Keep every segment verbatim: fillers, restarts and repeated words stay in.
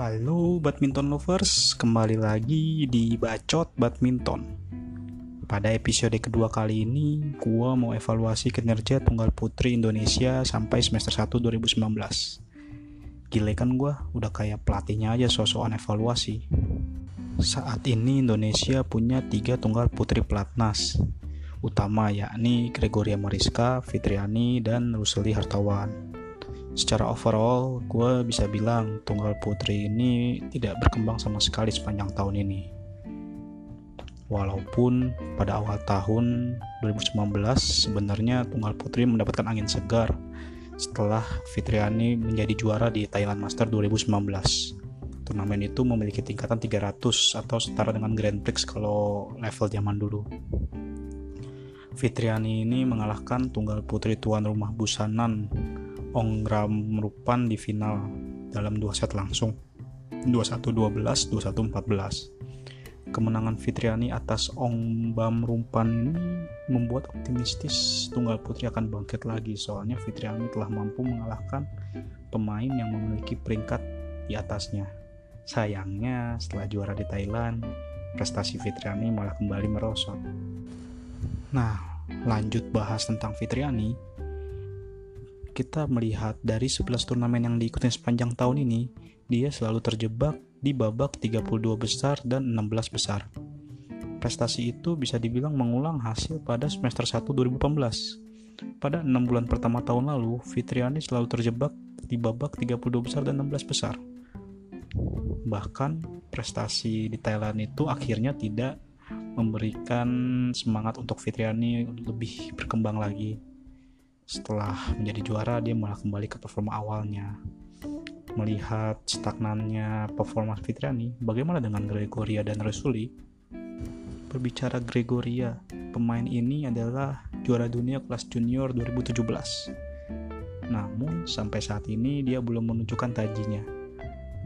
Halo badminton lovers, kembali lagi di Bacot Badminton. Pada episode kedua kali ini, gua mau evaluasi kinerja Tunggal Putri Indonesia sampai semester satu dua ribu sembilan belas. Gile kan gua, udah kayak pelatihnya aja sosokan evaluasi. Saat ini Indonesia punya tiga Tunggal Putri pelatnas utama, yakni Gregoria Mariska, Fitriani, dan Ruselli Hartawan. Secara overall, gue bisa bilang Tunggal Putri ini tidak berkembang sama sekali sepanjang tahun ini. Walaupun pada awal tahun dua ribu sembilan belas sebenarnya Tunggal Putri mendapatkan angin segar setelah Fitriani menjadi juara di Thailand Master dua ribu sembilan belas. Turnamen itu memiliki tingkatan tiga ratus atau setara dengan Grand Prix kalau level zaman dulu. Fitriani ini mengalahkan Tunggal Putri tuan rumah Busanan Ongram Rupan di final dalam dua set langsung, dua puluh satu dua belas, dua puluh satu empat belas. Kemenangan Fitriani atas Ongbamrungphan ini membuat optimistis Tunggal Putri akan bangkit lagi, soalnya Fitriani telah mampu mengalahkan pemain yang memiliki peringkat di atasnya. Sayangnya setelah juara di Thailand, prestasi Fitriani malah kembali merosot. Nah, lanjut bahas tentang Fitriani. Kita melihat dari sebelas turnamen yang diikuti sepanjang tahun ini, dia selalu terjebak di babak tiga puluh dua besar dan enam belas besar. Prestasi itu bisa dibilang mengulang hasil pada semester satu dua ribu delapan belas. Pada enam bulan pertama tahun lalu, Fitriani selalu terjebak di babak tiga puluh dua besar dan enam belas besar. Bahkan prestasi di Thailand itu akhirnya tidak memberikan semangat untuk Fitriani lebih berkembang lagi. Setelah menjadi juara, dia malah kembali ke performa awalnya. Melihat stagnannya performa Fitriani, bagaimana dengan Gregoria dan Ruselli? Berbicara Gregoria, pemain ini adalah juara dunia kelas junior dua ribu tujuh belas. Namun, sampai saat ini dia belum menunjukkan tajinya.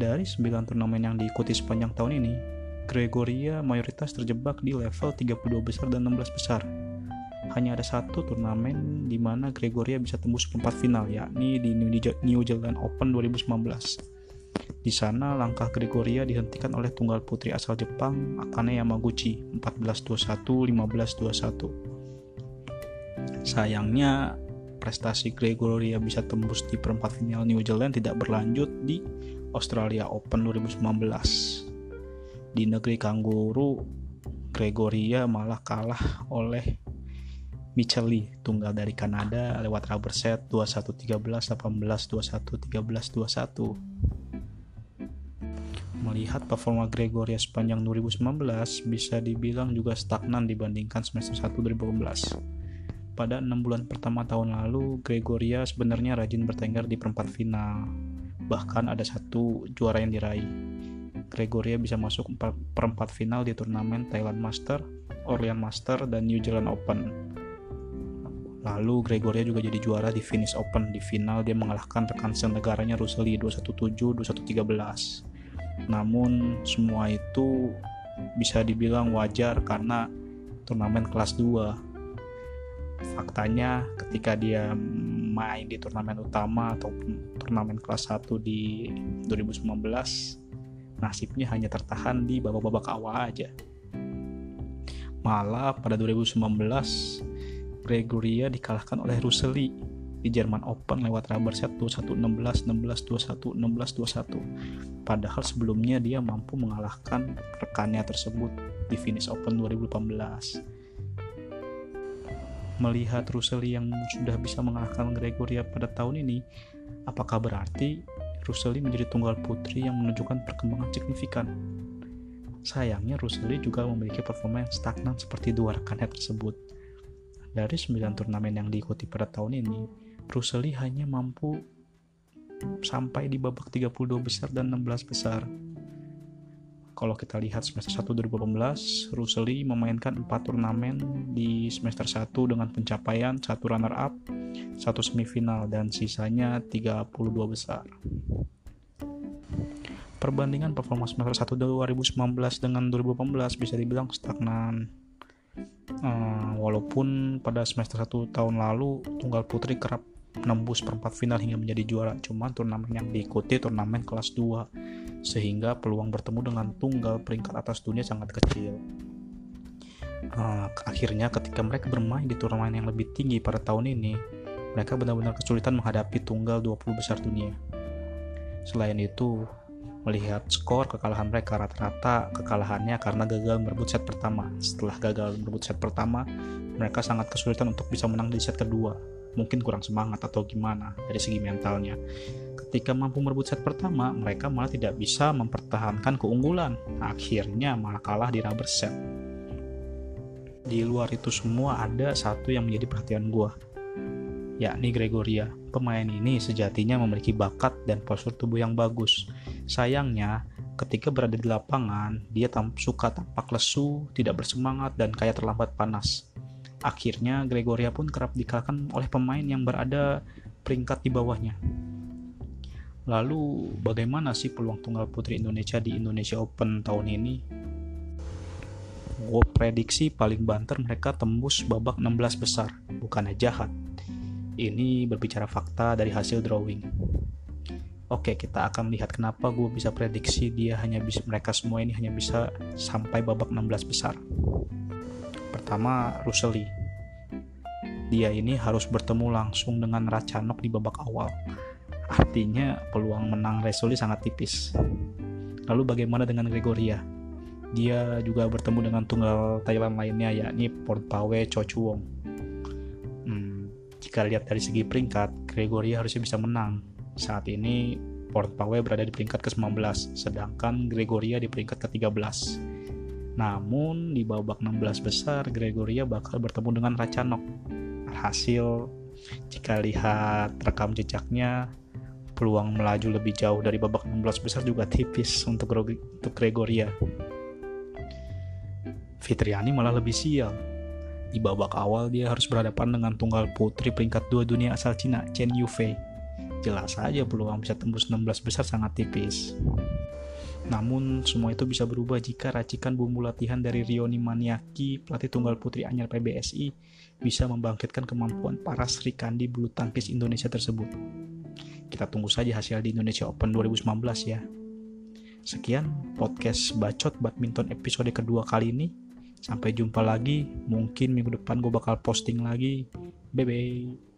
Dari sembilan turnamen yang diikuti sepanjang tahun ini, Gregoria mayoritas terjebak di level tiga puluh dua besar dan enam belas besar. Hanya ada satu turnamen di mana Gregoria bisa tembus perempat final, yakni di New Zealand Open dua ribu sembilan belas. Di sana langkah Gregoria dihentikan oleh tunggal putri asal Jepang Akane Yamaguchi empat belas dua puluh satu, lima belas dua puluh satu. Sayangnya prestasi Gregoria bisa tembus di perempat final New Zealand tidak berlanjut di Australia Open dua ribu sembilan belas. Di negeri kanguru, Gregoria malah kalah oleh Mitchell Lee, tunggal dari Kanada lewat rubber set dua puluh satu tiga belas, delapan belas dua puluh satu, tiga belas dua puluh satu. Melihat performa Gregoria sepanjang dua ribu sembilan belas, bisa dibilang juga stagnan dibandingkan semester satu dua ribu delapan belas. Pada enam bulan pertama tahun lalu, Gregoria sebenarnya rajin bertengger di perempat final. Bahkan ada satu juara yang diraih. Gregoria bisa masuk perempat final di turnamen Thailand Master, Orleans Master, dan New Zealand Open. Lalu Gregoria juga jadi juara di Finnish Open. Di final dia mengalahkan rekan senegaranya Ruselli dua puluh satu tujuh, dua puluh satu tiga belas. Namun semua itu bisa dibilang wajar karena turnamen kelas dua. Faktanya ketika dia main di turnamen utama atau turnamen kelas satu di dua ribu sembilan belas, nasibnya hanya tertahan di babak-babak awal aja. Malah pada dua ribu sembilan belas Gregoria dikalahkan oleh Ruselli di German Open lewat rubber set dua puluh satu enam belas, enam belas dua puluh satu, enam belas dua puluh satu. Padahal sebelumnya dia mampu mengalahkan rekannya tersebut di Finnish Open dua ribu delapan belas. Melihat Ruselli yang sudah bisa mengalahkan Gregoria pada tahun ini, apakah berarti Ruselli menjadi tunggal putri yang menunjukkan perkembangan signifikan? Sayangnya Ruselli juga memiliki performa yang stagnan seperti dua rekannya tersebut. Dari sembilan turnamen yang diikuti pada tahun ini, Ruselli hanya mampu sampai di babak tiga puluh dua besar dan enam belas besar. Kalau kita lihat semester satu dua ribu delapan belas, Ruselli memainkan empat turnamen di semester satu dengan pencapaian satu runner up, satu semifinal, dan sisanya tiga puluh dua besar. Perbandingan performa semester satu dua ribu sembilan belas dengan dua ribu delapan belas bisa dibilang stagnan. Hmm, walaupun pada semester satu tahun lalu Tunggal Putri kerap menembus perempat final hingga menjadi juara. Cuman turnamen yang diikuti turnamen kelas dua, sehingga peluang bertemu dengan tunggal peringkat atas dunia sangat kecil. Uh, akhirnya ketika mereka bermain di turnamen yang lebih tinggi pada tahun ini, mereka benar-benar kesulitan menghadapi tunggal dua puluh besar dunia. Selain itu, melihat skor kekalahan mereka, rata-rata kekalahannya karena gagal merebut set pertama. Setelah gagal merebut set pertama, mereka sangat kesulitan untuk bisa menang di set kedua. Mungkin kurang semangat atau gimana dari segi mentalnya. Ketika mampu merebut set pertama, mereka malah tidak bisa mempertahankan keunggulan. Akhirnya malah kalah di rubber set. Di luar itu semua, ada satu yang menjadi perhatian gua, yakni Gregoria. Pemain ini sejatinya memiliki bakat dan postur tubuh yang bagus. Sayangnya, ketika berada di lapangan, dia tam- suka tampak lesu, tidak bersemangat, dan kayak terlambat panas. Akhirnya, Gregoria pun kerap dikalahkan oleh pemain yang berada peringkat di bawahnya. Lalu, bagaimana sih peluang tunggal putri Indonesia di Indonesia Open tahun ini? Gue prediksi paling banter mereka tembus babak enam belas besar, bukannya jahat. Ini berbicara fakta dari hasil drawing. Oke, kita akan lihat kenapa gue bisa prediksi dia hanya bisa, mereka semua ini hanya bisa sampai babak enam belas besar. Pertama, Ruselli. Dia ini harus bertemu langsung dengan Ratchanok di babak awal. Artinya peluang menang Ruselli sangat tipis. Lalu bagaimana dengan Gregoria? Dia juga bertemu dengan tunggal Thailand lainnya, yakni Pornpawee Chochuwong. Hmm, jika lihat dari segi peringkat, Gregoria harusnya bisa menang. Saat ini Pornpawee berada di peringkat kesembilan belas, sedangkan Gregoria di peringkat ketiga belas. Namun di babak enam belas besar, Gregoria bakal bertemu dengan Ratchanok. Hasil, jika lihat rekam jejaknya, peluang melaju lebih jauh dari babak enam belas besar juga tipis untuk untuk Gregoria. Fitriani malah lebih sial. Di babak awal dia harus berhadapan dengan tunggal putri peringkat dua dunia asal Cina, Chen Yufei. Jelas saja peluang bisa tembus enam belas besar sangat tipis. Namun semua itu bisa berubah jika racikan bumbu latihan dari Rioni Maniaki, pelatih tunggal putri anyar P B S I, bisa membangkitkan kemampuan para Srikandi bulu tangkis Indonesia tersebut. Kita tunggu saja hasil di Indonesia Open dua ribu sembilan belas ya. Sekian podcast Bacot Badminton episode kedua kali ini. Sampai jumpa lagi. Mungkin minggu depan gue bakal posting lagi. Bye-bye.